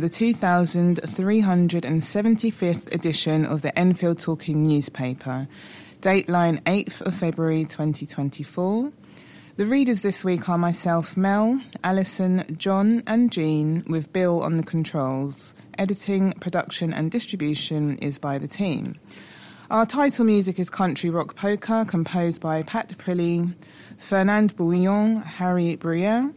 to the 2375th edition of the Enfield Talking Newspaper, dateline 8th of February 2024. The readers this week are myself, Mel, Alison, John and Jean, with Bill on the controls. Editing, production and distribution is by the team. Our title music is Country Rock Poker, composed by Pat Prilly, Fernand Bouillon, Harry Bruyere.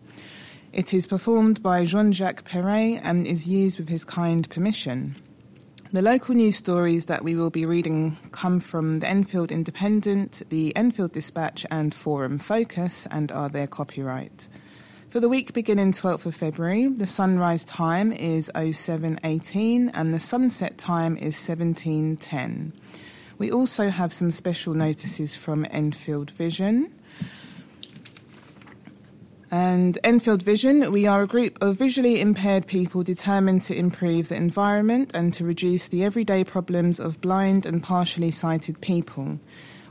It is performed by Jean-Jacques Perret and is used with his kind permission. The local news stories that we will be reading come from the Enfield Independent, the Enfield Dispatch and Forum Focus, and are their copyright. For the week beginning 12th of February, the sunrise time is 07:18 and the sunset time is 17:10. We also have some special notices from Enfield Vision. And Enfield Vision, we are a group of visually impaired people determined to improve the environment and to reduce the everyday problems of blind and partially sighted people.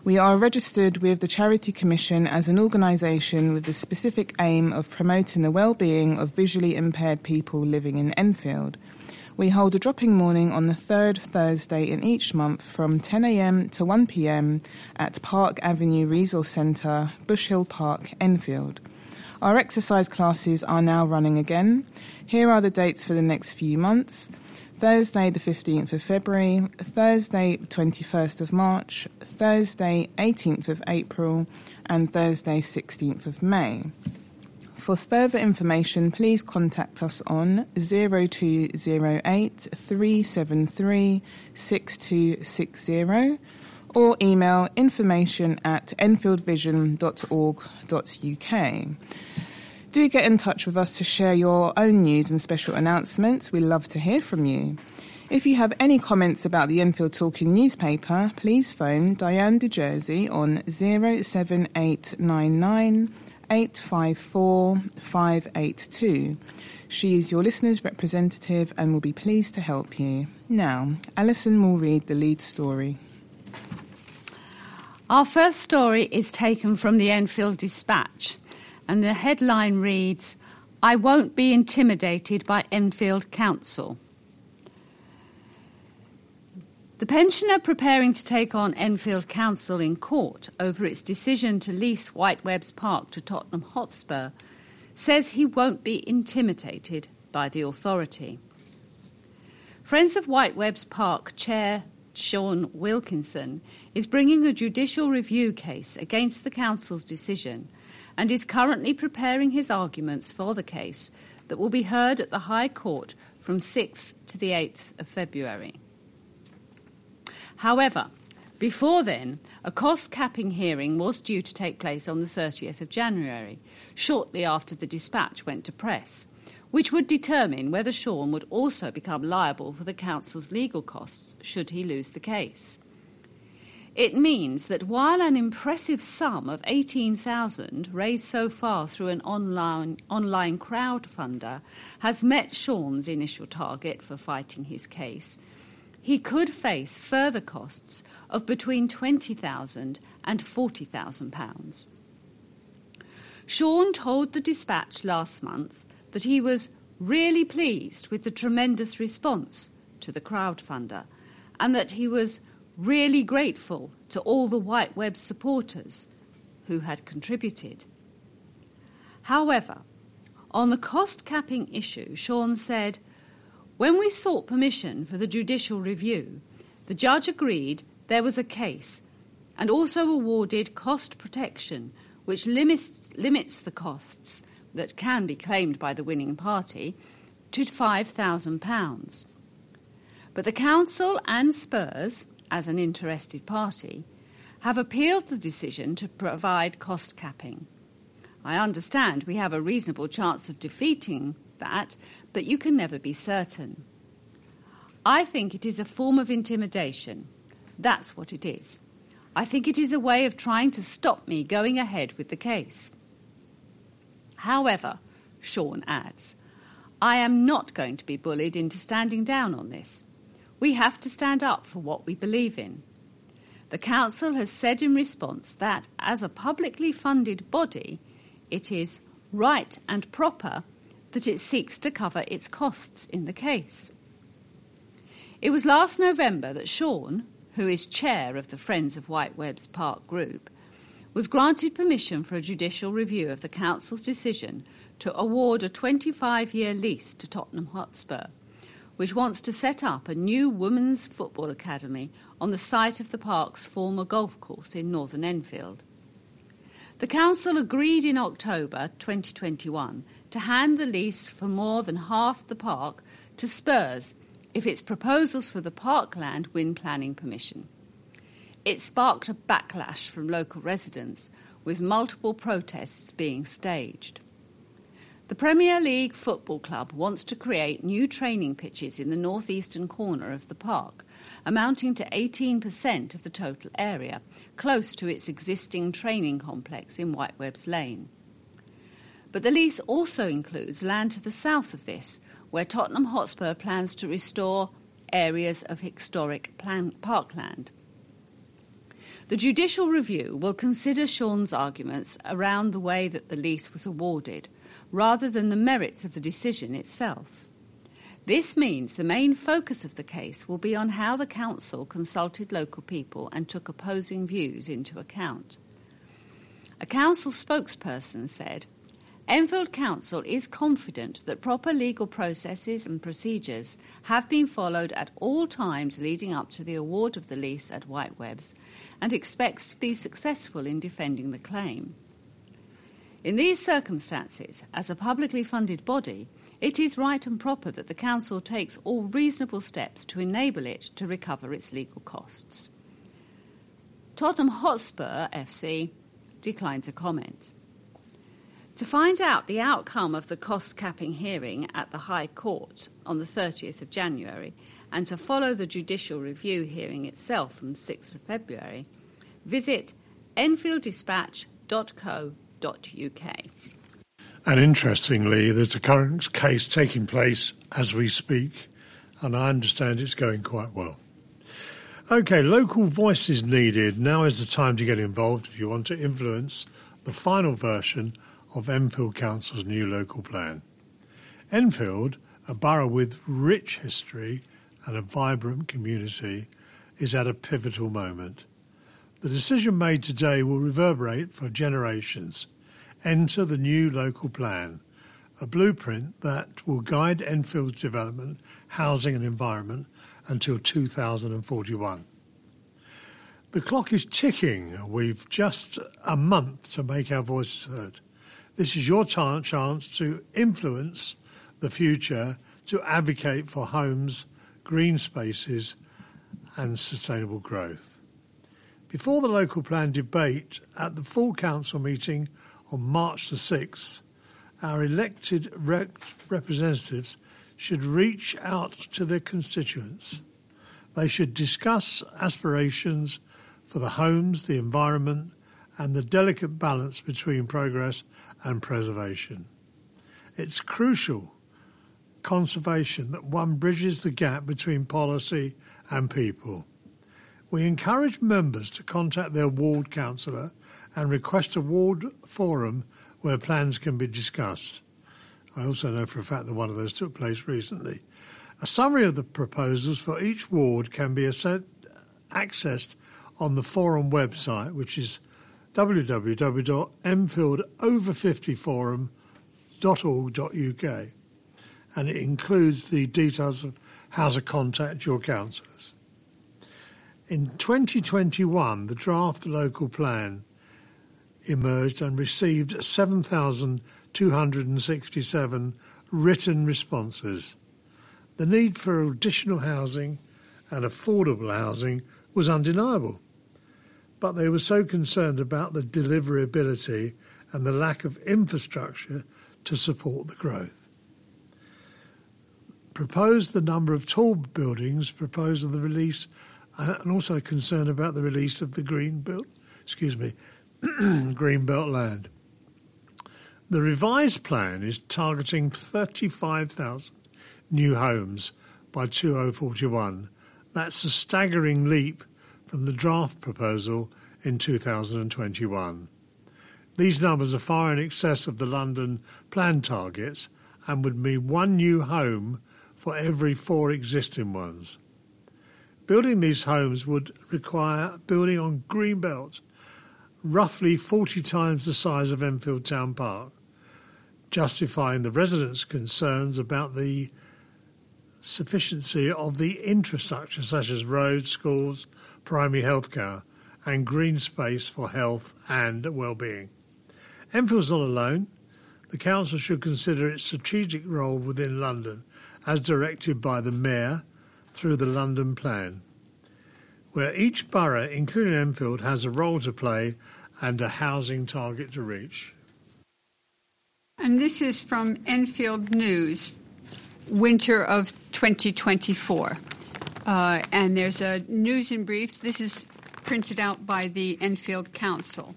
We are registered with the Charity Commission as an organisation with the specific aim of promoting the well-being of visually impaired people living in Enfield. We hold a dropping morning on the third Thursday in each month from 10 a.m. to 1 p.m. at Park Avenue Resource Centre, Bush Hill Park, Enfield. Our exercise classes are now running again. Here are the dates for the next few months. Thursday the 15th of February, Thursday 21st of March, Thursday 18th of April and Thursday 16th of May. For further information, please contact us on 0208 373 6260 or email information@enfieldvision.org.uk. Do get in touch with us to share your own news and special announcements. We love to hear from you. If you have any comments about the Enfield Talking newspaper, please phone Diane de Jersey on 07899 854 582. She is your listener's representative and will be pleased to help you. Now, Alison will read the lead story. Our first story is taken from the Enfield Dispatch, and the headline reads, "I won't be intimidated by Enfield Council." The pensioner preparing to take on Enfield Council in court over its decision to lease White Webbs Park to Tottenham Hotspur says he won't be intimidated by the authority. Friends of White Webbs Park Chair Sean Wilkinson is bringing a judicial review case against the council's decision and is currently preparing his arguments for the case that will be heard at the High Court from 6th to the 8th of February. However, before then, a cost-capping hearing was due to take place on the 30th of January, shortly after the dispatch went to press, which would determine whether Sean would also become liable for the council's legal costs should he lose the case. It means that while an impressive sum of $18,000 raised so far through an online crowdfunder has met Sean's initial target for fighting his case, he could face further costs of between £20,000 and £40,000. Sean told the Dispatch last month that he was really pleased with the tremendous response to the crowdfunder and that he was really grateful to all the White Webbs supporters who had contributed. However, on the cost-capping issue, Sean said, "When we sought permission for the judicial review, the judge agreed there was a case and also awarded cost protection, which limits the costs that can be claimed by the winning party, to £5,000. But the council and Spurs, as an interested party, have appealed the decision to provide cost capping. I understand we have a reasonable chance of defeating that, but you can never be certain. I think it is a form of intimidation. That's what it is. I think it is a way of trying to stop me going ahead with the case. However," Sean adds, "I am not going to be bullied into standing down on this. We have to stand up for what we believe in. The council has said in response that, as a publicly funded body, it is right and proper that it seeks to cover its costs in the case. It was last November that Sean, who is chair of the Friends of White Webbs Park group, was granted permission for a judicial review of the council's decision to award a 25-year lease to Tottenham Hotspur, which wants to set up a new women's football academy on the site of the park's former golf course in northern Enfield. The council agreed in October 2021 to hand the lease for more than half the park to Spurs if its proposals for the parkland win planning permission. It sparked a backlash from local residents, with multiple protests being staged. The Premier League Football Club wants to create new training pitches in the northeastern corner of the park, amounting to 18% of the total area, close to its existing training complex in Whitewebbs Lane. But the lease also includes land to the south of this, where Tottenham Hotspur plans to restore areas of historic parkland. The judicial review will consider Sean's arguments around the way that the lease was awarded, rather than the merits of the decision itself. This means the main focus of the case will be on how the council consulted local people and took opposing views into account. A council spokesperson said, "Enfield Council is confident that proper legal processes and procedures have been followed at all times leading up to the award of the lease at White Webbs and expects to be successful in defending the claim. In these circumstances, as a publicly funded body, it is right and proper that the Council takes all reasonable steps to enable it to recover its legal costs." Tottenham Hotspur FC declined to comment. To find out the outcome of the cost-capping hearing at the High Court on the 30th of January and to follow the judicial review hearing itself from 6th of February, visit enfieldover50forum.org.uk. And interestingly, there's a current case taking place as we speak, and I understand it's going quite well. OK, local voice is needed. Now is the time to get involved if you want to influence the final version of Enfield Council's new local plan. Enfield, a borough with rich history and a vibrant community, is at a pivotal moment. The decision made today will reverberate for generations. Enter the new local plan, a blueprint that will guide Enfield's development, housing and environment until 2041. The clock is ticking. We've just a month to make our voices heard. This is your chance to influence the future, to advocate for homes, green spaces and sustainable growth. Before the local plan debate at the full council meeting on March the 6th, our elected representatives should reach out to their constituents. They should discuss aspirations for the homes, the environment and the delicate balance between progress and preservation. It's crucial conservation that one bridges the gap between policy and people. We encourage members to contact their ward councillor and request a ward forum where plans can be discussed. I also know for a fact that one of those took place recently. A summary of the proposals for each ward can be accessed on the forum website, which is www.enfieldover50forum.org.uk, and it includes the details of how to contact your councillors. In 2021, the draft local plan emerged and received 7,267 written responses. The need for additional housing and affordable housing was undeniable, but they were so concerned about the deliverability and the lack of infrastructure to support the growth. Proposed the number of tall buildings, proposed the release, and also concerned about the release of the greenbelt land. The revised plan is targeting 35,000 new homes by 2041. That's a staggering leap from the draft proposal in 2021. These numbers are far in excess of the London plan targets and would mean one new home for every four existing ones. Building these homes would require building on greenbelt, roughly 40 times the size of Enfield Town Park, justifying the residents' concerns about the sufficiency of the infrastructure such as roads, schools, primary healthcare and green space for health and well-being. Enfield's not alone. The council should consider its strategic role within London as directed by the Mayor through the London Plan, where each borough, including Enfield, has a role to play and a housing target to reach. And this is from Enfield News, winter of 2024. And there's a news in brief. This is printed out by the Enfield Council,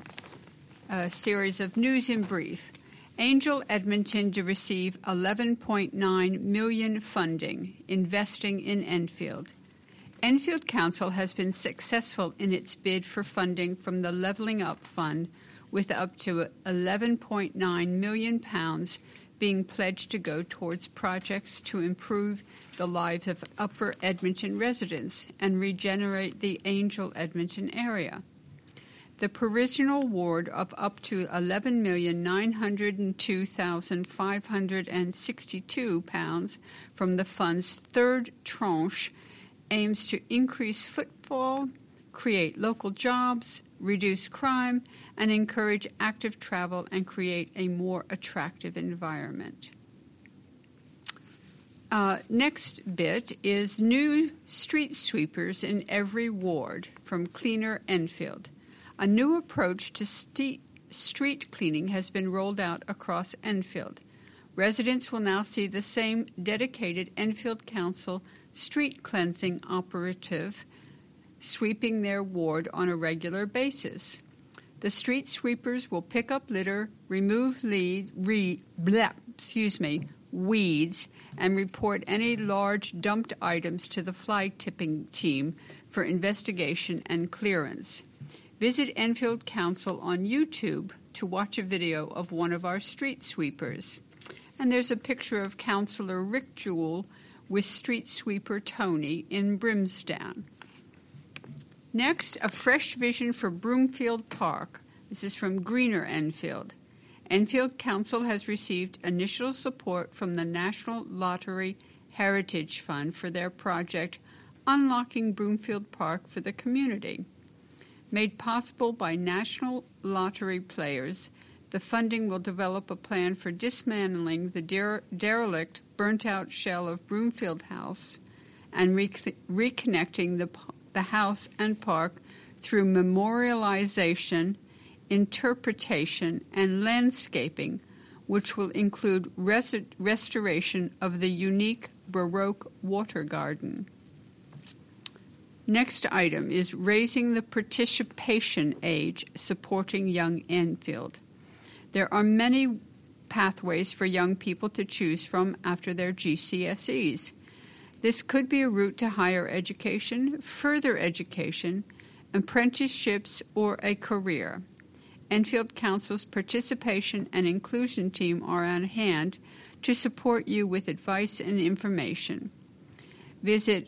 a series of news in brief. Angel Edmonton to receive £11.9 million funding, investing in Enfield. Enfield Council has been successful in its bid for funding from the Levelling Up Fund, with up to £11.9 million being pledged to go towards projects to improve the lives of Upper Edmonton residents and regenerate the Angel Edmonton area. The provisional award of up to £11,902,562 from the fund's third tranche aims to increase footfall, create local jobs, reduce crime, and encourage active travel and create a more attractive environment. Next bit is new street sweepers in every ward from Cleaner Enfield. A new approach to street cleaning has been rolled out across Enfield. Residents will now see the same dedicated Enfield Council street cleansing operative sweeping their ward on a regular basis. The street sweepers will pick up litter, remove weeds, and report any large dumped items to the flag-tipping team for investigation and clearance. Visit Enfield Council on YouTube to watch a video of one of our street sweepers. And there's a picture of Councillor Rick Jewell with street sweeper Tony in Brimsdown. Next, a fresh vision for Broomfield Park. This is from Greener Enfield. Enfield Council has received initial support from the National Lottery Heritage Fund for their project Unlocking Broomfield Park for the Community. Made possible by national lottery players, the funding will develop a plan for dismantling the derelict, burnt-out shell of Broomfield House and reconnecting the house and park through memorialization, interpretation, and landscaping, which will include restoration of the unique Baroque water garden. Next item is raising the participation age, supporting young Enfield. There are many pathways for young people to choose from after their GCSEs. This could be a route to higher education, further education, apprenticeships, or a career. Enfield Council's participation and inclusion team are on hand to support you with advice and information. Visit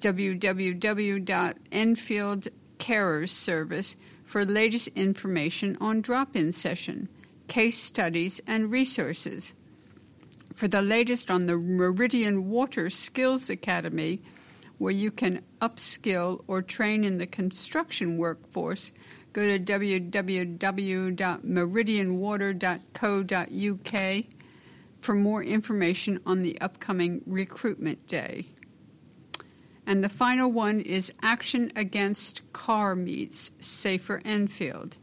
www.Enfield Carers Service for latest information on drop-in session, case studies, and resources. For the latest on the Meridian Water Skills Academy, where you can upskill or train in the construction workforce, go to www.meridianwater.co.uk for more information on the upcoming recruitment day. And the final one is Action Against Car Meets Safer Enfield.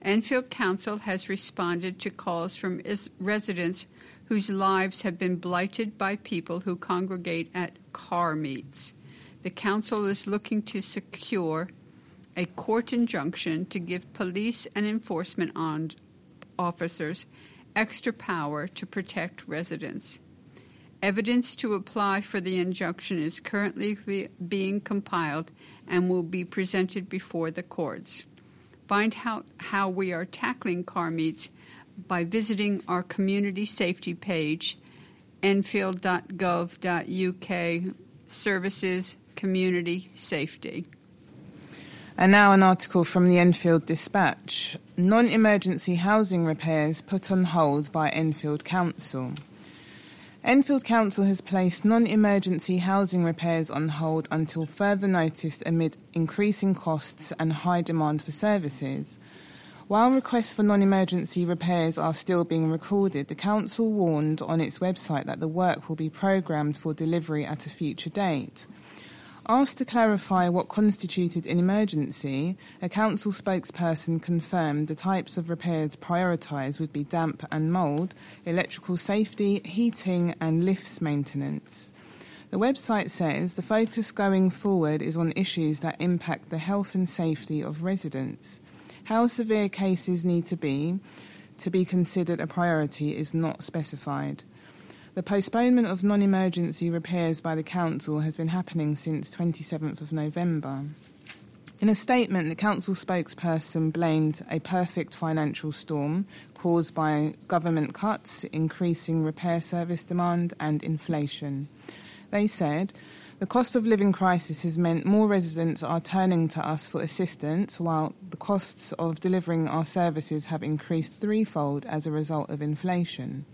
Enfield Council has responded to calls from residents whose lives have been blighted by people who congregate at car meets. The council is looking to secure a court injunction to give police and enforcement officers extra power to protect residents. Evidence to apply for the injunction is currently being compiled and will be presented before the courts. Find out how we are tackling car meets by visiting our community safety page enfield.gov.uk, services, community, safety. And now an article from the Enfield Dispatch. Non-emergency housing repairs put on hold by Enfield Council. Enfield Council has placed non-emergency housing repairs on hold until further notice amid increasing costs and high demand for services. While requests for non-emergency repairs are still being recorded, the Council warned on its website that the work will be programmed for delivery at a future date. Asked to clarify what constituted an emergency, a council spokesperson confirmed the types of repairs prioritised would be damp and mould, electrical safety, heating and lifts maintenance. The website says the focus going forward is on issues that impact the health and safety of residents. How severe cases need to be considered a priority is not specified. The postponement of non-emergency repairs by the Council has been happening since 27th of November. In a statement, the Council spokesperson blamed a perfect financial storm caused by government cuts, increasing repair service demand and inflation. They said, "The cost of living crisis has meant more residents are turning to us for assistance, while the costs of delivering our services have increased threefold as a result of inflation."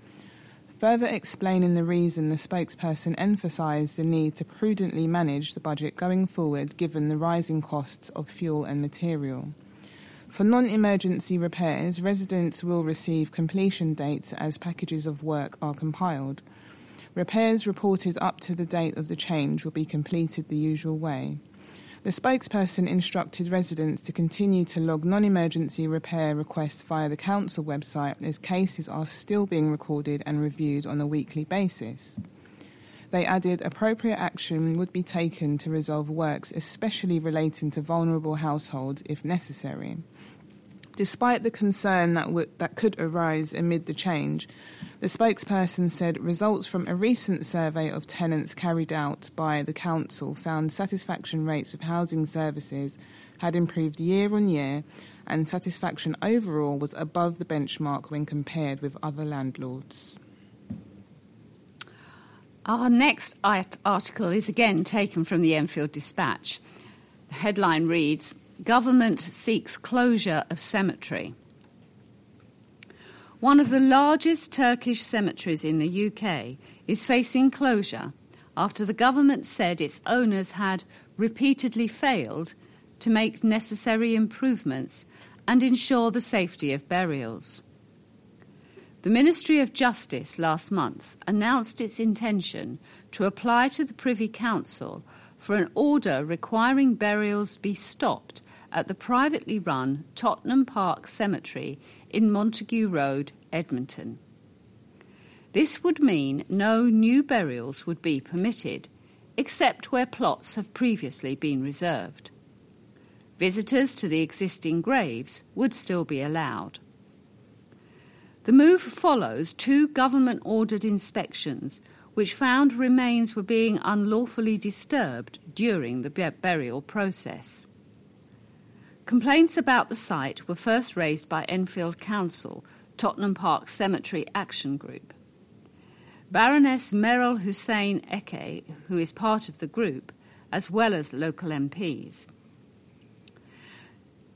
Further explaining the reason, the spokesperson emphasised the need to prudently manage the budget going forward given the rising costs of fuel and material. For non-emergency repairs, residents will receive completion dates as packages of work are compiled. Repairs reported up to the date of the change will be completed the usual way. The spokesperson instructed residents to continue to log non-emergency repair requests via the council website as cases are still being recorded and reviewed on a weekly basis. They added appropriate action would be taken to resolve works, especially relating to vulnerable households if necessary. Despite the concern that could arise amid the change, the spokesperson said results from a recent survey of tenants carried out by the council found satisfaction rates with housing services had improved year on year, and satisfaction overall was above the benchmark when compared with other landlords. Our next article is again taken from the Enfield Dispatch. The headline reads, "Government seeks closure of cemetery." One of the largest Turkish cemeteries in the UK is facing closure after the government said its owners had repeatedly failed to make necessary improvements and ensure the safety of burials. The Ministry of Justice last month announced its intention to apply to the Privy Council for an order requiring burials be stopped at the privately run Tottenham Park Cemetery in Montague Road, Edmonton. This would mean no new burials would be permitted, except where plots have previously been reserved. Visitors to the existing graves would still be allowed. The move follows two government-ordered inspections which found remains were being unlawfully disturbed during the burial process. Complaints about the site were first raised by Enfield Council, Tottenham Park Cemetery Action Group. Baroness Meral Hussein Eke, who is part of the group, as well as local MPs.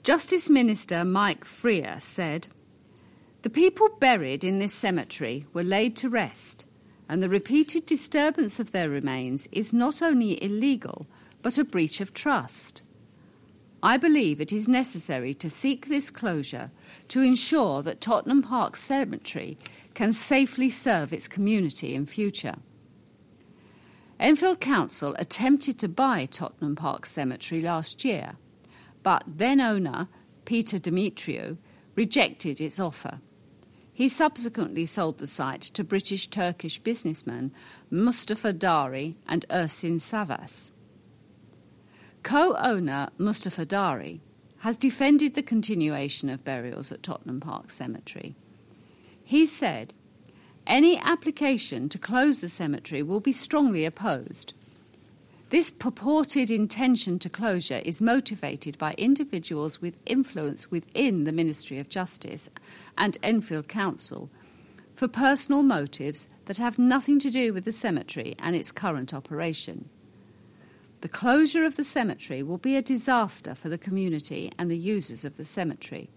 Justice Minister Mike Freer said, "The people buried in this cemetery were laid to rest, and the repeated disturbance of their remains is not only illegal, but a breach of trust. I believe it is necessary to seek this closure to ensure that Tottenham Park Cemetery can safely serve its community in future." Enfield Council attempted to buy Tottenham Park Cemetery last year, but then-owner Peter Demetriou rejected its offer. He subsequently sold the site to British-Turkish businessmen Mustafa Dari and Ersin Savas. Co-owner Mustafa Dari has defended the continuation of burials at Tottenham Park Cemetery. He said, "Any application to close the cemetery will be strongly opposed. This purported intention to closure is motivated by individuals with influence within the Ministry of Justice and Enfield Council for personal motives that have nothing to do with the cemetery and its current operation. The closure of the cemetery will be a disaster for the community and the users of the cemetery.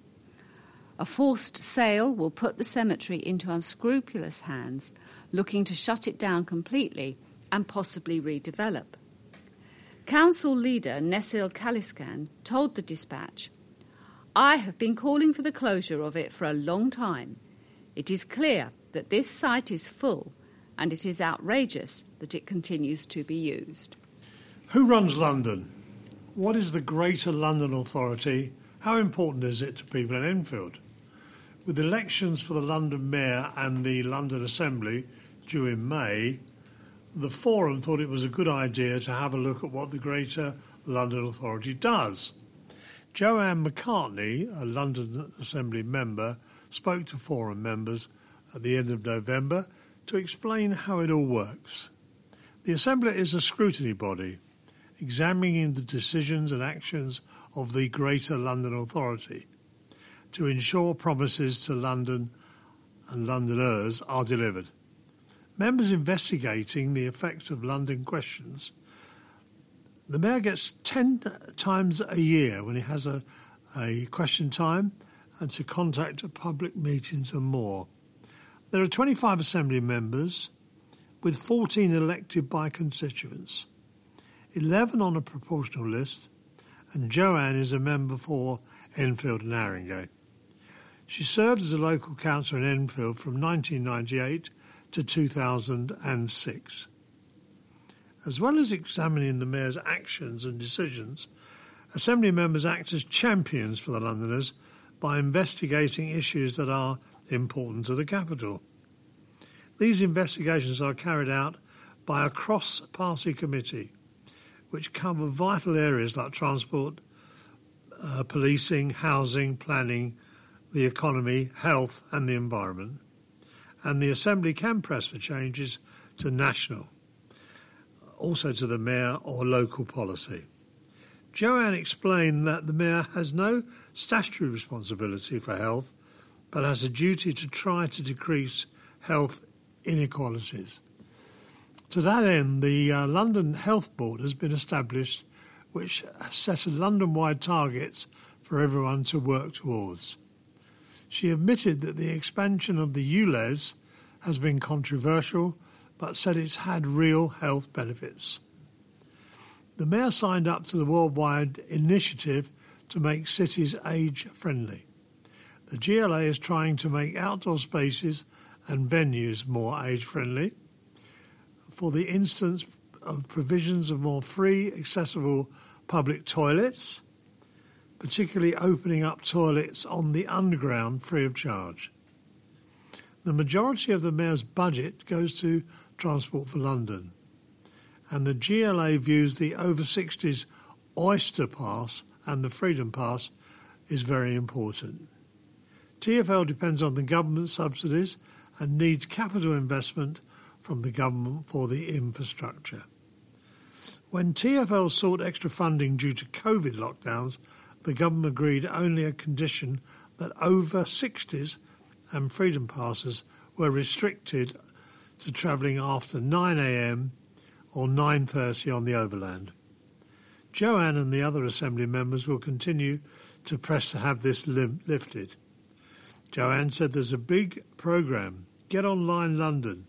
A forced sale will put the cemetery into unscrupulous hands, looking to shut it down completely and possibly redevelop. Council leader Nesil Kaliskan told the Dispatch, "I have been calling for the closure of it for a long time. It is clear that this site is full and it is outrageous that it continues to be used." Who runs London? What is the Greater London Authority? How important is it to people in Enfield? With elections for the London Mayor and the London Assembly due in May, the Forum thought it was a good idea to have a look at what the Greater London Authority does. Joanne McCartney, a London Assembly member, spoke to Forum members at the end of November to explain how it all works. The Assembly is a scrutiny body, examining the decisions and actions of the Greater London Authority to ensure promises to London and Londoners are delivered. Members investigating the effects of London questions. The Mayor gets 10 times a year when he has a question time and to contact at public meetings and more. There are 25 Assembly members, with 14 elected by constituents, 11 on a proportional list, and Joanne is a member for Enfield and Haringey. She served as a local councillor in Enfield from 1998 to 2006. As well as examining the Mayor's actions and decisions, Assembly members act as champions for the Londoners by investigating issues that are important to the capital. These investigations are carried out by a cross-party committee, which cover vital areas like transport, policing, housing, planning, the economy, health and the environment. And the Assembly can press for changes to national, also to the Mayor or local policy. Joanne explained that the Mayor has no statutory responsibility for health, but has a duty to try to decrease health inequalities. To that end, the London Health Board has been established, which set a London-wide target for everyone to work towards. She admitted that the expansion of the ULEZ has been controversial, but said it's had real health benefits. The Mayor signed up to the worldwide initiative to make cities age-friendly. The GLA is trying to make outdoor spaces and venues more age-friendly. For the instance of provisions of more free, accessible public toilets, particularly opening up toilets on the underground free of charge. The majority of the Mayor's budget goes to Transport for London, and the GLA views the over-60s Oyster Pass and the Freedom Pass is very important. TfL depends on the government subsidies and needs capital investment from the government for the infrastructure. When TfL sought extra funding due to COVID lockdowns, the government agreed only a condition that over-60s and freedom passes were restricted to travelling after 9 a.m. or 9:30 on the overland. Joanne and the other Assembly members will continue to press to have this lifted. Joanne said there's a big programme, Get Online London,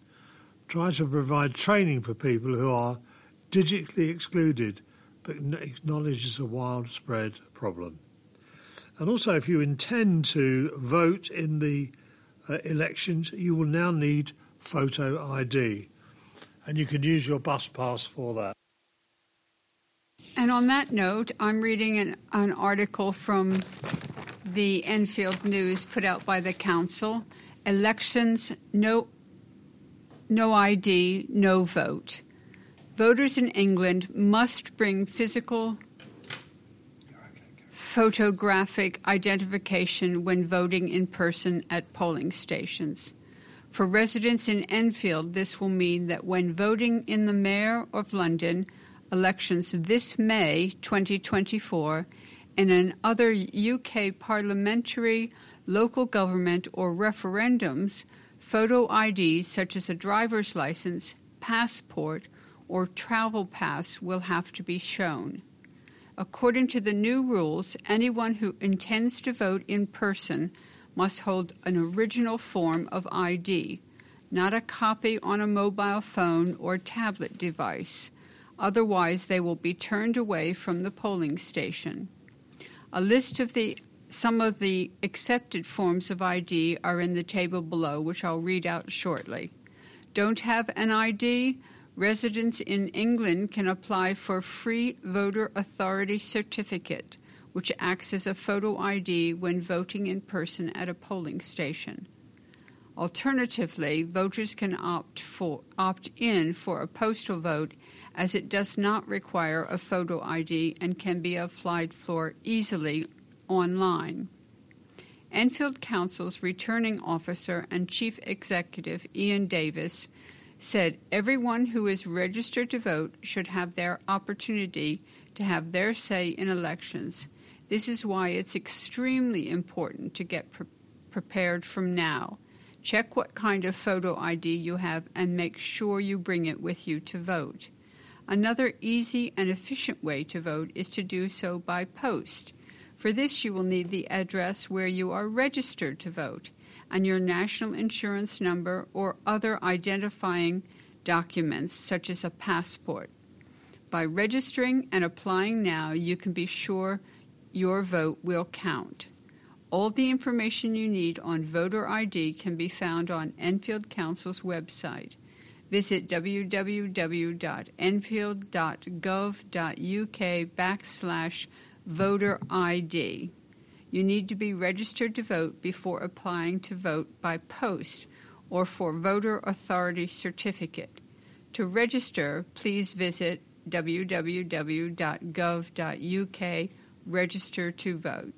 try to provide training for people who are digitally excluded but acknowledges a widespread problem. And also, if you intend to vote in the elections, you will now need photo ID, and you can use your bus pass for that. And on that note, I'm reading an article from the Enfield News put out by the council, Elections, No ID, No Vote. Voters in England must bring physical photographic identification when voting in person at polling stations. For residents in Enfield, this will mean that when voting in the Mayor of London elections this May 2024 and in other UK parliamentary, local government or referendums, photo ID such as a driver's license, passport, or travel pass will have to be shown. According to the new rules, anyone who intends to vote in person must hold an original form of ID, not a copy on a mobile phone or tablet device. Otherwise, they will be turned away from the polling station. A list of some of the accepted forms of ID are in the table below, which I'll read out shortly. Don't have an ID? Residents in England can apply for Free Voter Authority Certificate, which acts as a photo ID when voting in person at a polling station. Alternatively, voters can opt in for a postal vote, as it does not require a photo ID and can be applied for easily online. Enfield Council's returning officer and chief executive, Ian Davis, said everyone who is registered to vote should have their opportunity to have their say in elections. This is why it's extremely important to get prepared from now. Check what kind of photo ID you have and make sure you bring it with you to vote. Another easy and efficient way to vote is to do so by post. For this, you will need the address where you are registered to vote and your national insurance number or other identifying documents, such as a passport. By registering and applying now, you can be sure your vote will count. All the information you need on voter ID can be found on Enfield Council's website. Visit www.enfield.gov.uk/voter ID. You need to be registered to vote before applying to vote by post or for voter authority certificate. To register, please visit www.gov.uk/register-to-vote.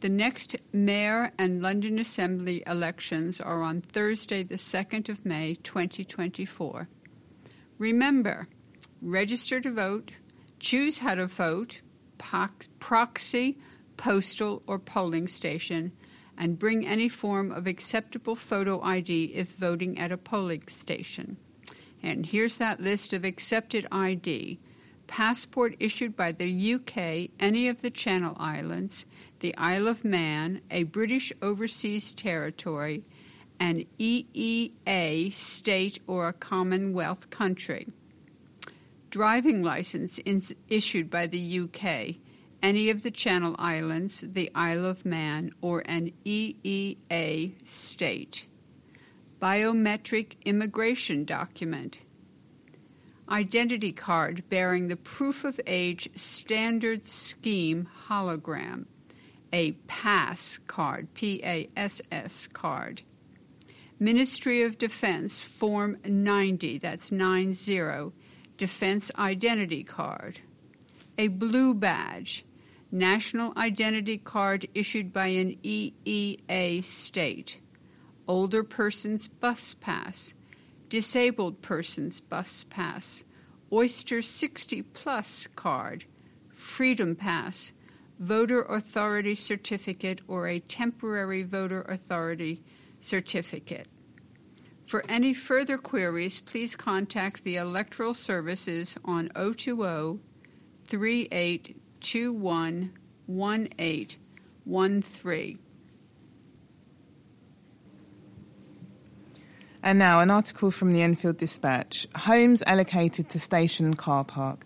The next Mayor and London Assembly elections are on Thursday, the 2nd of May, 2024. Remember, register to vote, choose how to vote, proxy, postal, or polling station, and bring any form of acceptable photo ID if voting at a polling station. And here's that list of accepted ID: passport issued by the UK, any of the Channel Islands, the Isle of Man, a British overseas territory, an EEA state or a Commonwealth country. Driving license issued by the UK, any of the Channel Islands, the Isle of Man, or an EEA state. Biometric immigration document. Identity card bearing the Proof of Age Standard Scheme hologram. A pass card, PASS card. Ministry of Defence Form 90, that's 90, Defence Identity Card. A blue badge, National Identity Card issued by an EEA state. Older person's bus pass. Disabled person's bus pass, Oyster 60 Plus card, Freedom Pass, Voter Authority Certificate or a Temporary Voter Authority Certificate. For any further queries, please contact the Electoral Services on 020 3821 1813. And now an article from the Enfield Dispatch. Homes allocated to station car park.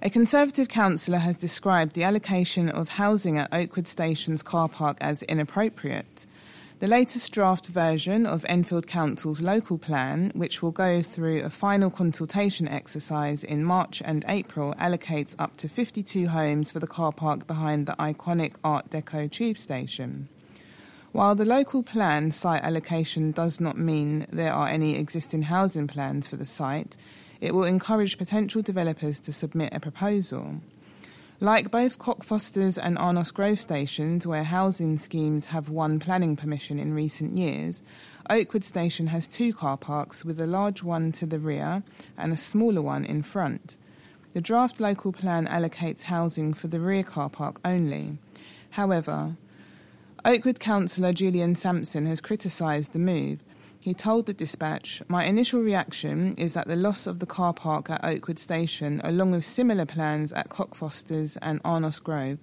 A Conservative councillor has described the allocation of housing at Oakwood Station's car park as inappropriate. The latest draft version of Enfield Council's local plan, which will go through a final consultation exercise in March and April, allocates up to 52 homes for the car park behind the iconic Art Deco tube station. While the local plan site allocation does not mean there are any existing housing plans for the site, it will encourage potential developers to submit a proposal. Like both Cockfosters and Arnos Grove stations, where housing schemes have won planning permission in recent years, Oakwood Station has two car parks, with a large one to the rear and a smaller one in front. The draft local plan allocates housing for the rear car park only. However, Oakwood councillor Julian Sampson has criticised the move, He told the Dispatch, "My initial reaction is that the loss of the car park at Oakwood Station, along with similar plans at Cockfosters and Arnos Grove,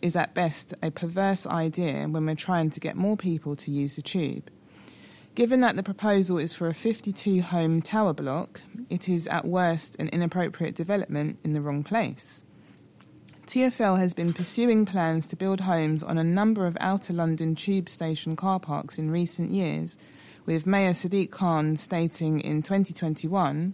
is at best a perverse idea when we're trying to get more people to use the tube. Given that the proposal is for a 52-home tower block, it is at worst an inappropriate development in the wrong place. TfL has been pursuing plans to build homes on a number of outer London tube station car parks in recent years, with Mayor Sadiq Khan stating in 2021,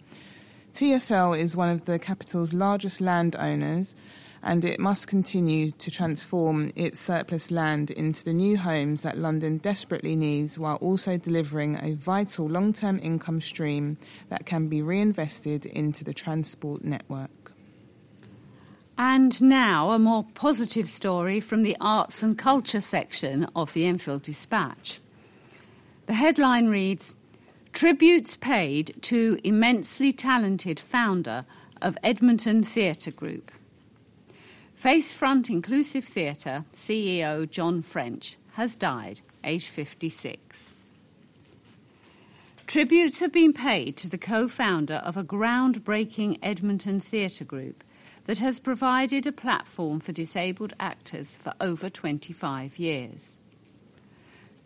TfL is one of the capital's largest landowners and it must continue to transform its surplus land into the new homes that London desperately needs while also delivering a vital long-term income stream that can be reinvested into the transport network." And now a more positive story from the arts and culture section of the Enfield Dispatch. The headline reads, "Tributes paid to immensely talented founder of Edmonton Theatre Group." Facefront Inclusive Theatre CEO John French has died, aged 56. Tributes have been paid to the co-founder of a groundbreaking Edmonton theatre group that has provided a platform for disabled actors for over 25 years.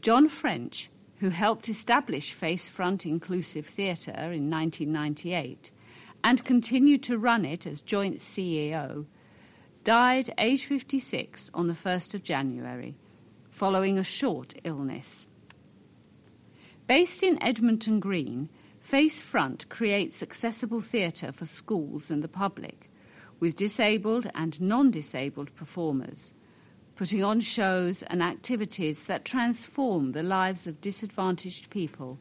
John French, who helped establish Facefront Inclusive Theatre in 1998 and continued to run it as joint CEO, died aged 56 on the 1st of January, following a short illness. Based in Edmonton Green, Facefront creates accessible theatre for schools and the public, with disabled and non-disabled performers, putting on shows and activities that transform the lives of disadvantaged people,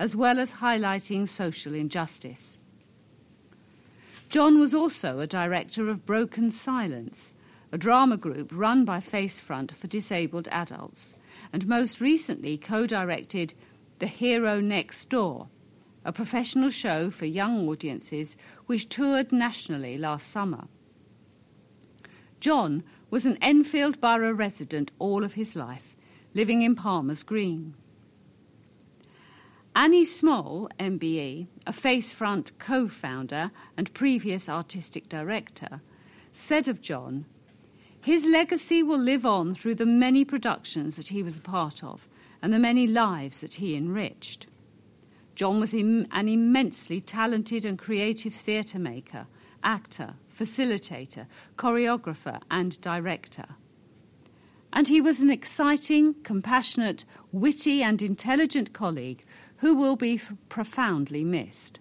as well as highlighting social injustice. John was also a director of Broken Silence, a drama group run by Facefront for disabled adults, and most recently co-directed The Hero Next Door, a professional show for young audiences which toured nationally last summer. John was an Enfield Borough resident all of his life, living in Palmer's Green. Annie Small, MBE, a Facefront co-founder and previous artistic director, said of John, "His legacy will live on through the many productions that he was a part of and the many lives that he enriched. John was an immensely talented and creative theatre maker, actor, facilitator, choreographer and director. And he was an exciting, compassionate, witty and intelligent colleague who will be profoundly missed."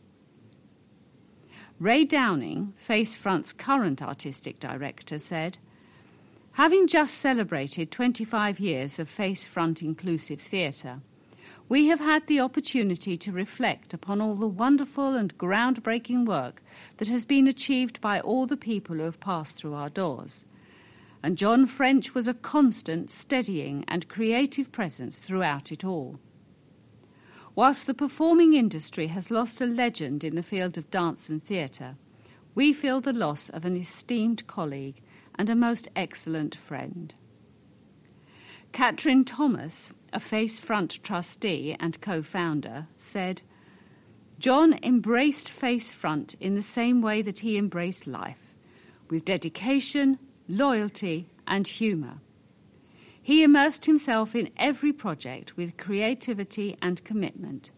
Ray Downing, Facefront's current artistic director, said, "Having just celebrated 25 years of Facefront Inclusive Theatre, we have had the opportunity to reflect upon all the wonderful and groundbreaking work that has been achieved by all the people who have passed through our doors. And John French was a constant, steadying and creative presence throughout it all. Whilst the performing industry has lost a legend in the field of dance and theatre, we feel the loss of an esteemed colleague and a most excellent friend." Catherine Thomas, a Facefront trustee and co-founder, said, "John embraced Facefront in the same way that he embraced life, with dedication, loyalty and humour. He immersed himself in every project with creativity and commitment.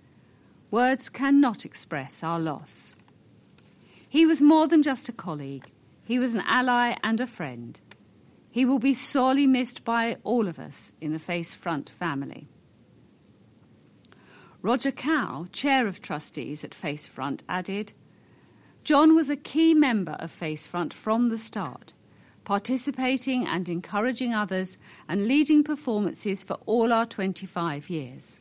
Words cannot express our loss. He was more than just a colleague. He was an ally and a friend. He will be sorely missed by all of us in the Facefront family." Roger Cow, Chair of Trustees at Facefront, added, "John was a key member of Facefront from the start, participating and encouraging others and leading performances for all our 25 years.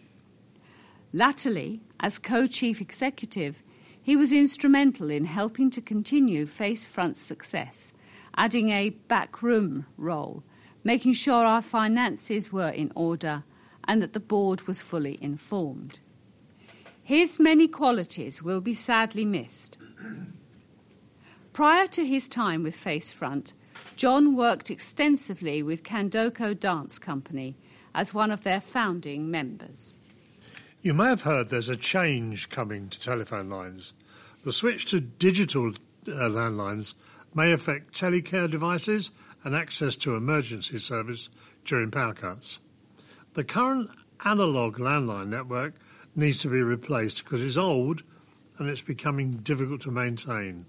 Latterly, as co-chief executive, he was instrumental in helping to continue Facefront's success, adding a backroom role, making sure our finances were in order and that the board was fully informed. His many qualities will be sadly missed." Prior to his time with Facefront, John worked extensively with Kandoko Dance Company as one of their founding members. You may have heard there's a change coming to telephone lines. The switch to digital landlines may affect telecare devices and access to emergency service during power cuts. The current analogue landline network needs to be replaced because it's old and it's becoming difficult to maintain.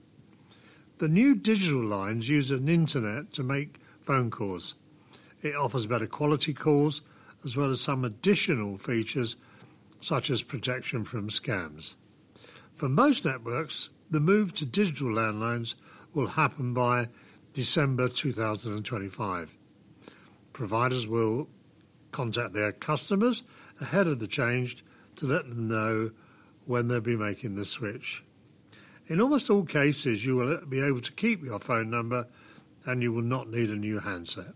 The new digital lines use an internet to make phone calls. It offers better quality calls as well as some additional features such as protection from scams. For most networks, the move to digital landlines will happen by December 2025. Providers will contact their customers ahead of the change to let them know when they'll be making the switch. In almost all cases, you will be able to keep your phone number and you will not need a new handset.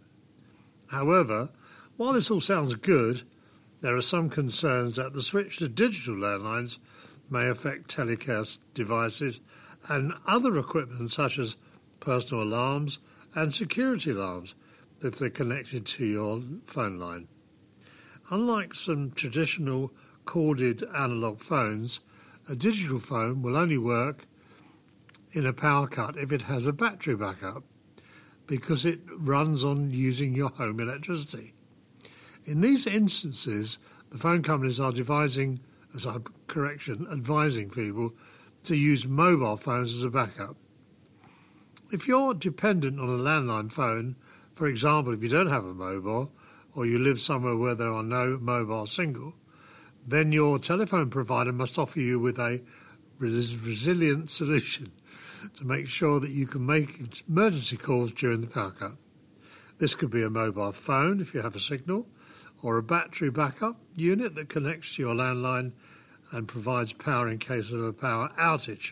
However, while this all sounds good, there are some concerns that the switch to digital landlines may affect telecare devices and other equipment such as personal alarms and security alarms if they're connected to your phone line. Unlike some traditional corded analogue phones, a digital phone will only work in a power cut if it has a battery backup, because it runs on using your home electricity. In these instances, the phone companies are advising people to use mobile phones as a backup. If you're dependent on a landline phone, for example, if you don't have a mobile or you live somewhere where there are no mobile signal, then your telephone provider must offer you with a resilient solution to make sure that you can make emergency calls during the power cut. This could be a mobile phone if you have a signal, or a battery backup unit that connects to your landline and provides power in case of a power outage.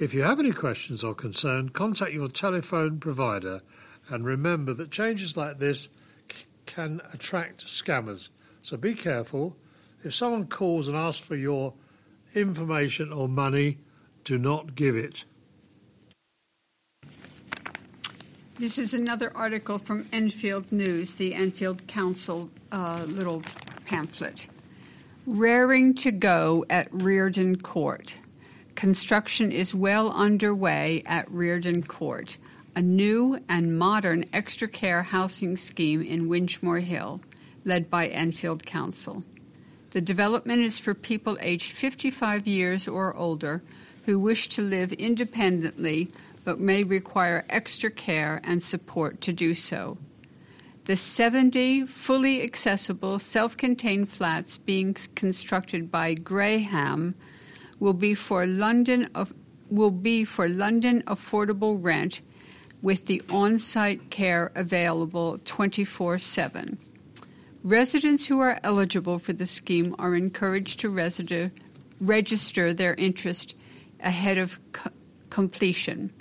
If you have any questions or concern, contact your telephone provider, and remember that changes like this can attract scammers. So be careful. If someone calls and asks for your information or money, do not give it. This is another article from Enfield News, the Enfield Council little pamphlet. Raring to go at Reardon Court. Construction is well underway at Reardon Court, a new and modern extra care housing scheme in Winchmore Hill, led by Enfield Council. The development is for people aged 55 years or older who wish to live independently but may require extra care and support to do so. The 70 fully accessible self-contained flats being constructed by Graham will be for London affordable rent, with the on-site care available 24/7. Residents who are eligible for the scheme are encouraged to register their interest ahead of completion.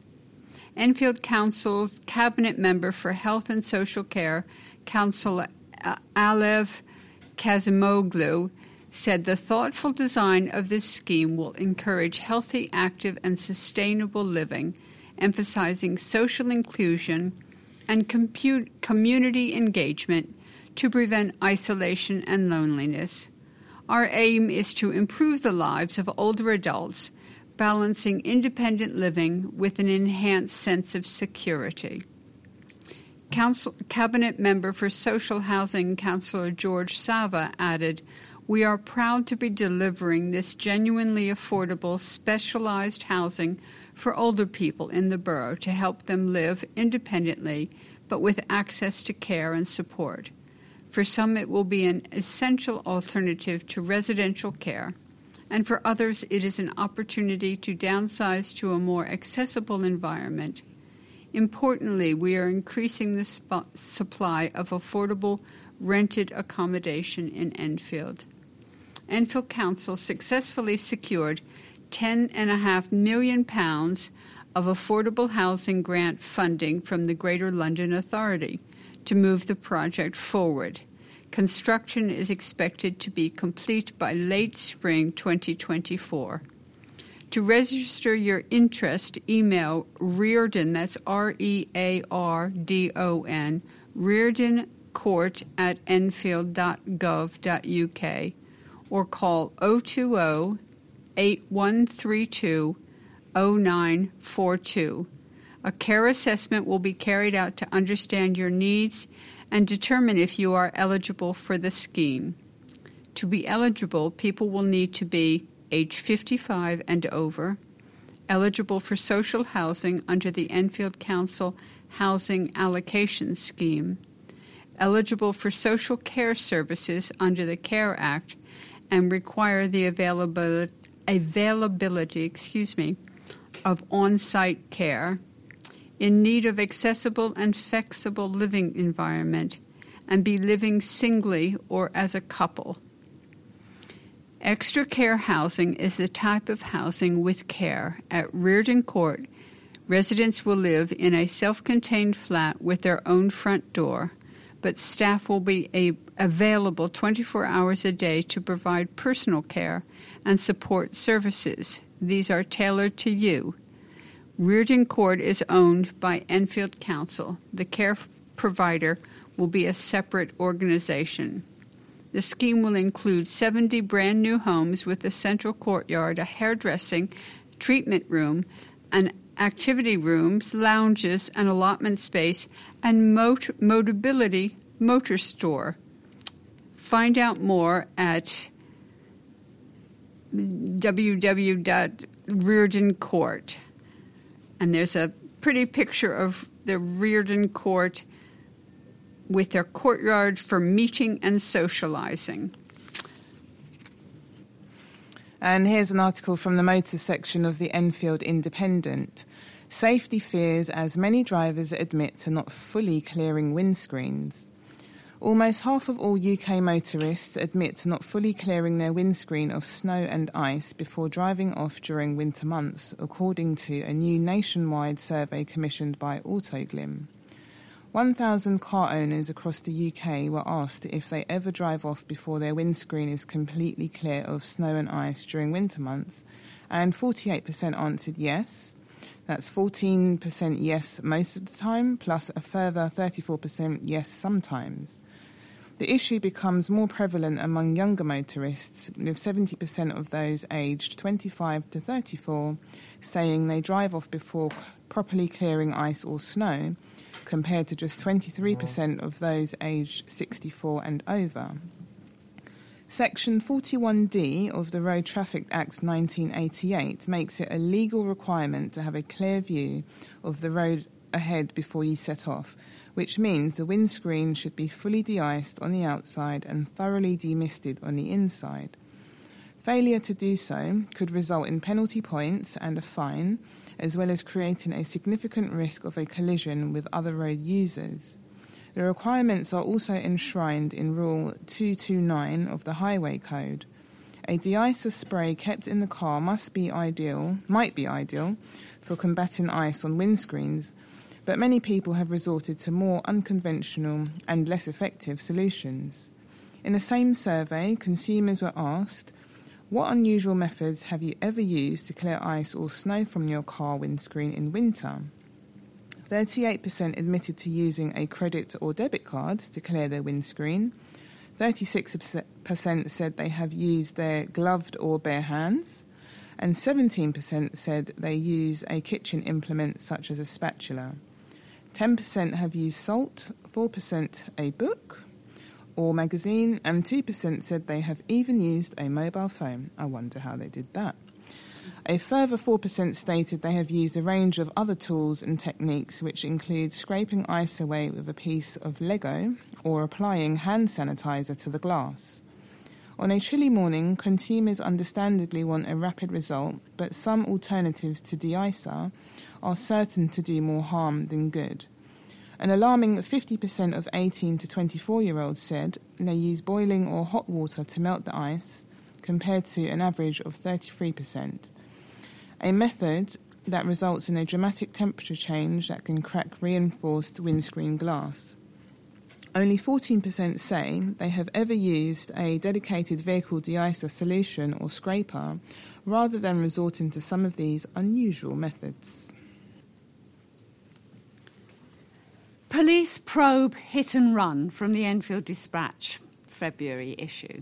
Enfield Council's Cabinet Member for Health and Social Care, Councillor Alev Kazimoglu, said the thoughtful design of this scheme will encourage healthy, active, and sustainable living, emphasizing social inclusion and community engagement to prevent isolation and loneliness. Our aim is to improve the lives of older adults, balancing independent living with an enhanced sense of security. Cabinet Member for Social Housing, Councillor George Sava, added, "We are proud to be delivering this genuinely affordable, specialized housing for older people in the borough to help them live independently, but with access to care and support. For some, it will be an essential alternative to residential care, and for others it is an opportunity to downsize to a more accessible environment. Importantly, we are increasing the supply of affordable rented accommodation in Enfield." Enfield Council successfully secured £10.5 million of affordable housing grant funding from the Greater London Authority to move the project forward. Construction is expected to be complete by late spring 2024. To register your interest, email Reardon, that's Reardon, Reardon Court at enfield.gov.uk, or call 020-8132-0942. A care assessment will be carried out to understand your needs and determine if you are eligible for the scheme. To be eligible, people will need to be age 55 and over, eligible for social housing under the Enfield Council Housing Allocation Scheme, eligible for social care services under the Care Act, and require the availability of on-site care, in need of accessible and flexible living environment, and be living singly or as a couple. Extra care housing is a type of housing with care. At Reardon Court, residents will live in a self-contained flat with their own front door, but staff will be available 24 hours a day to provide personal care and support services. These are tailored to you. Reardon Court is owned by Enfield Council. The care provider will be a separate organisation. The scheme will include 70 brand new homes with a central courtyard, a hairdressing, treatment room, and activity rooms, lounges, an allotment space, and motor store. Find out more at www.Reardon Court. And there's a pretty picture of the Reardon Court with their courtyard for meeting and socialising. And here's an article from the motor section of the Enfield Independent. Safety fears as many drivers admit to not fully clearing windscreens. Almost half of all UK motorists admit to not fully clearing their windscreen of snow and ice before driving off during winter months, according to a new nationwide survey commissioned by Autoglim. 1,000 car owners across the UK were asked if they ever drive off before their windscreen is completely clear of snow and ice during winter months, and 48% answered yes. That's 14% yes most of the time, plus a further 34% yes sometimes. The issue becomes more prevalent among younger motorists, with 70% of those aged 25 to 34 saying they drive off before properly clearing ice or snow, compared to just 23% of those aged 64 and over. Section 41D of the Road Traffic Act 1988 makes it a legal requirement to have a clear view of the road ahead before you set off, which means the windscreen should be fully de-iced on the outside and thoroughly demisted on the inside. Failure to do so could result in penalty points and a fine, as well as creating a significant risk of a collision with other road users. The requirements are also enshrined in Rule 229 of the Highway Code. A de-icer spray kept in the car might be ideal for combating ice on windscreens, but many people have resorted to more unconventional and less effective solutions. In the same survey, consumers were asked, what unusual methods have you ever used to clear ice or snow from your car windscreen in winter? 38% admitted to using a credit or debit card to clear their windscreen. 36% said they have used their gloved or bare hands. And 17% said they use a kitchen implement such as a spatula. 10% have used salt, 4% a book or magazine, and 2% said they have even used a mobile phone. I wonder how they did that. A further 4% stated they have used a range of other tools and techniques, which include scraping ice away with a piece of Lego or applying hand sanitizer to the glass. On a chilly morning, consumers understandably want a rapid result, but some alternatives to de-icer are certain to do more harm than good. An alarming 50% of 18 to 24-year-olds said they use boiling or hot water to melt the ice, compared to an average of 33%. A method that results in a dramatic temperature change that can crack reinforced windscreen glass. Only 14% say they have ever used a dedicated vehicle de-icer solution or scraper, rather than resorting to some of these unusual methods. Police probe hit and run from the Enfield Dispatch February issue.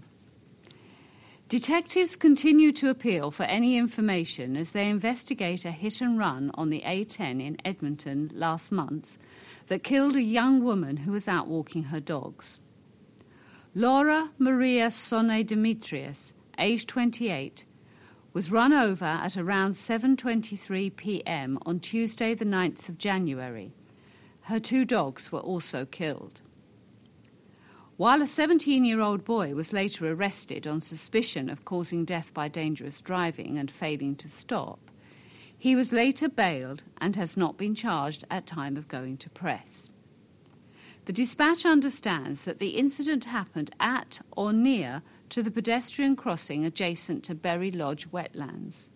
Detectives continue to appeal for any information as they investigate a hit and run on the A10 in Edmonton last month that killed a young woman who was out walking her dogs. Laura Maria Sonne Demetrius, aged 28, was run over at around 7:23 p.m. on Tuesday the 9th of January. Her two dogs were also killed. While a 17-year-old boy was later arrested on suspicion of causing death by dangerous driving and failing to stop, he was later bailed and has not been charged at time of going to press. The Dispatch understands that the incident happened at or near to the pedestrian crossing adjacent to Berry Lodge wetlands.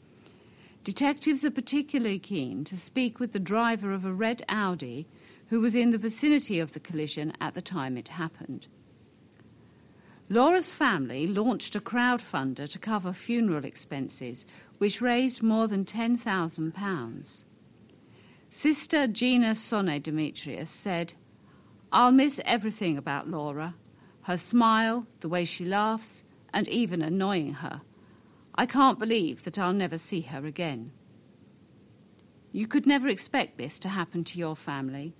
Detectives are particularly keen to speak with the driver of a red Audi who was in the vicinity of the collision at the time it happened. Laura's family launched a crowdfunder to cover funeral expenses, which raised more than £10,000. Sister Gina Sonne Demetrius said, "I'll miss everything about Laura, her smile, the way she laughs, and even annoying her. I can't believe that I'll never see her again." You could never expect this to happen to your family,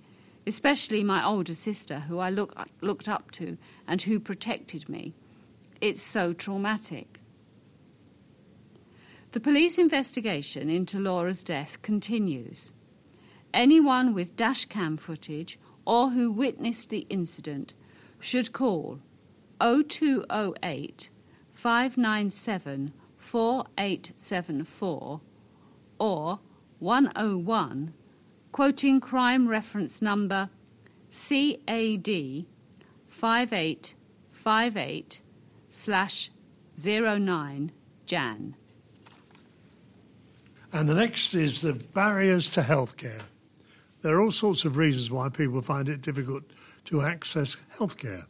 especially my older sister, who I looked up to and who protected me. It's so traumatic. The police investigation into Laura's death continues. Anyone with dashcam footage or who witnessed the incident should call 0208 597 4874 or 101, quoting crime reference number CAD 5858/09JAN. And the next is the barriers to healthcare. There are all sorts of reasons why people find it difficult to access healthcare,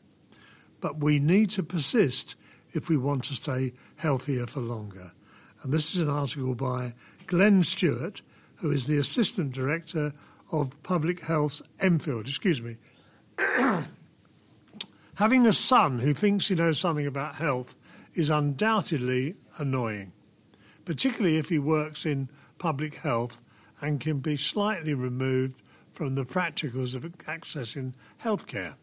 but we need to persist if we want to stay healthier for longer. And this is an article by Glenn Stewart, who is the Assistant Director of Public Health Enfield. Having a son who thinks he knows something about health is undoubtedly annoying, particularly if he works in public health and can be slightly removed from the practicals of accessing healthcare.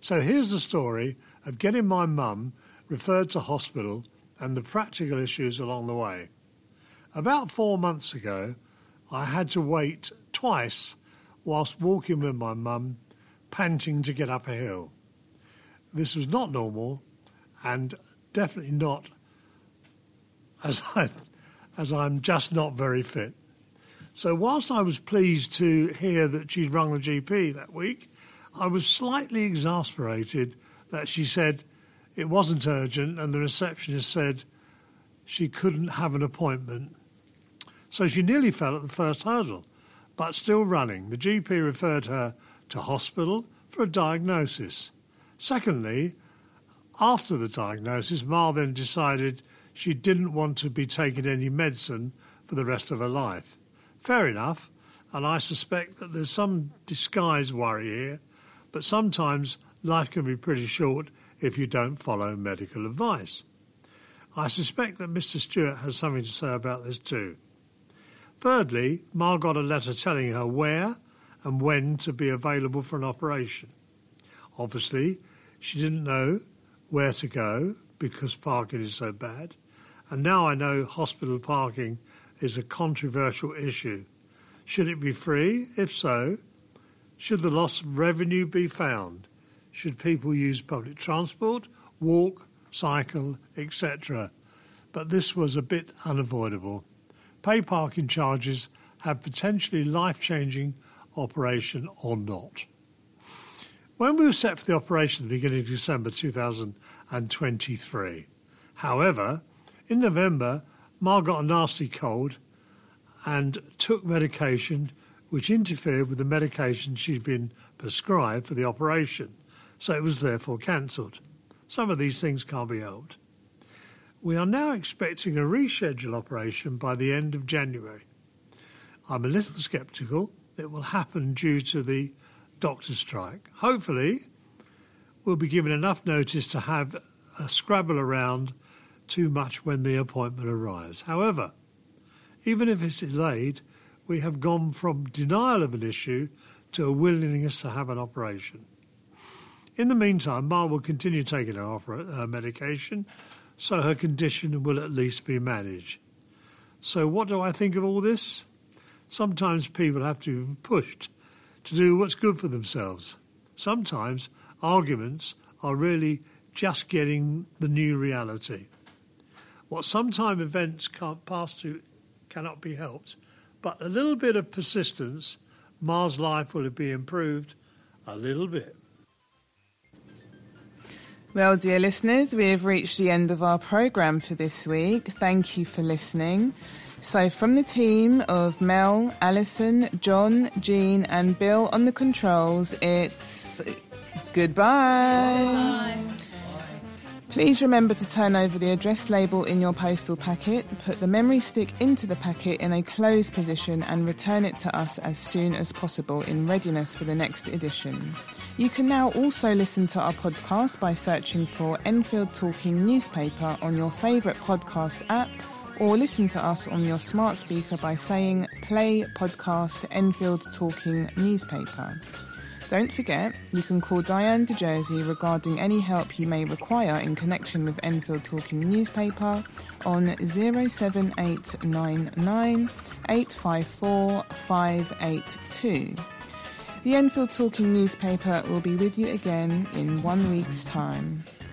So here's the story of getting my mum referred to hospital and the practical issues along the way. About 4 months ago, I had to wait twice whilst walking with my mum, panting to get up a hill. This was not normal, and definitely not as I'm just not very fit. So whilst I was pleased to hear that she'd rung the GP that week, I was slightly exasperated that she said it wasn't urgent and the receptionist said she couldn't have an appointment. So she nearly fell at the first hurdle, but still running. The GP referred her to hospital for a diagnosis. Secondly, after the diagnosis, Ma then decided she didn't want to be taking any medicine for the rest of her life. Fair enough, and I suspect that there's some disguised worry here, but sometimes life can be pretty short if you don't follow medical advice. I suspect that Mr. Stewart has something to say about this too. Thirdly, Ma got a letter telling her where and when to be available for an operation. Obviously, she didn't know where to go because parking is so bad, and now I know hospital parking is a controversial issue. Should it be free? If so, should the lost revenue be found? Should people use public transport, walk, cycle, etc.? But this was a bit unavoidable. Pay parking charges have potentially life-changing operation or not. When we were set for the operation at the beginning of December 2023, however, in November, Ma got a nasty cold and took medication which interfered with the medication she'd been prescribed for the operation, so it was therefore cancelled. Some of these things can't be helped. We are now expecting a reschedule operation by the end of January. I'm a little sceptical it will happen due to the doctor's strike. Hopefully, we'll be given enough notice to have a scrabble around too much when the appointment arrives. However, even if it's delayed, we have gone from denial of an issue to a willingness to have an operation. In the meantime, Ma will continue taking her medication, so her condition will at least be managed. So what do I think of all this? Sometimes people have to be pushed to do what's good for themselves. Sometimes arguments are really just getting the new reality. What sometimes events can't pass through cannot be helped, but a little bit of persistence, Ma's life will be improved a little bit. Well, dear listeners, we have reached the end of our programme for this week. Thank you for listening. So from the team of Mel, Alison, John, Jean and Bill on the controls, it's goodbye. Bye. Please remember to turn over the address label in your postal packet, put the memory stick into the packet in a closed position and return it to us as soon as possible in readiness for the next edition. You can now also listen to our podcast by searching for Enfield Talking Newspaper on your favourite podcast app, or listen to us on your smart speaker by saying Play Podcast Enfield Talking Newspaper. Don't forget, you can call Diane de Jersey regarding any help you may require in connection with Enfield Talking Newspaper on 07899 854 582. The Enfield Talking Newspaper will be with you again in 1 week's time.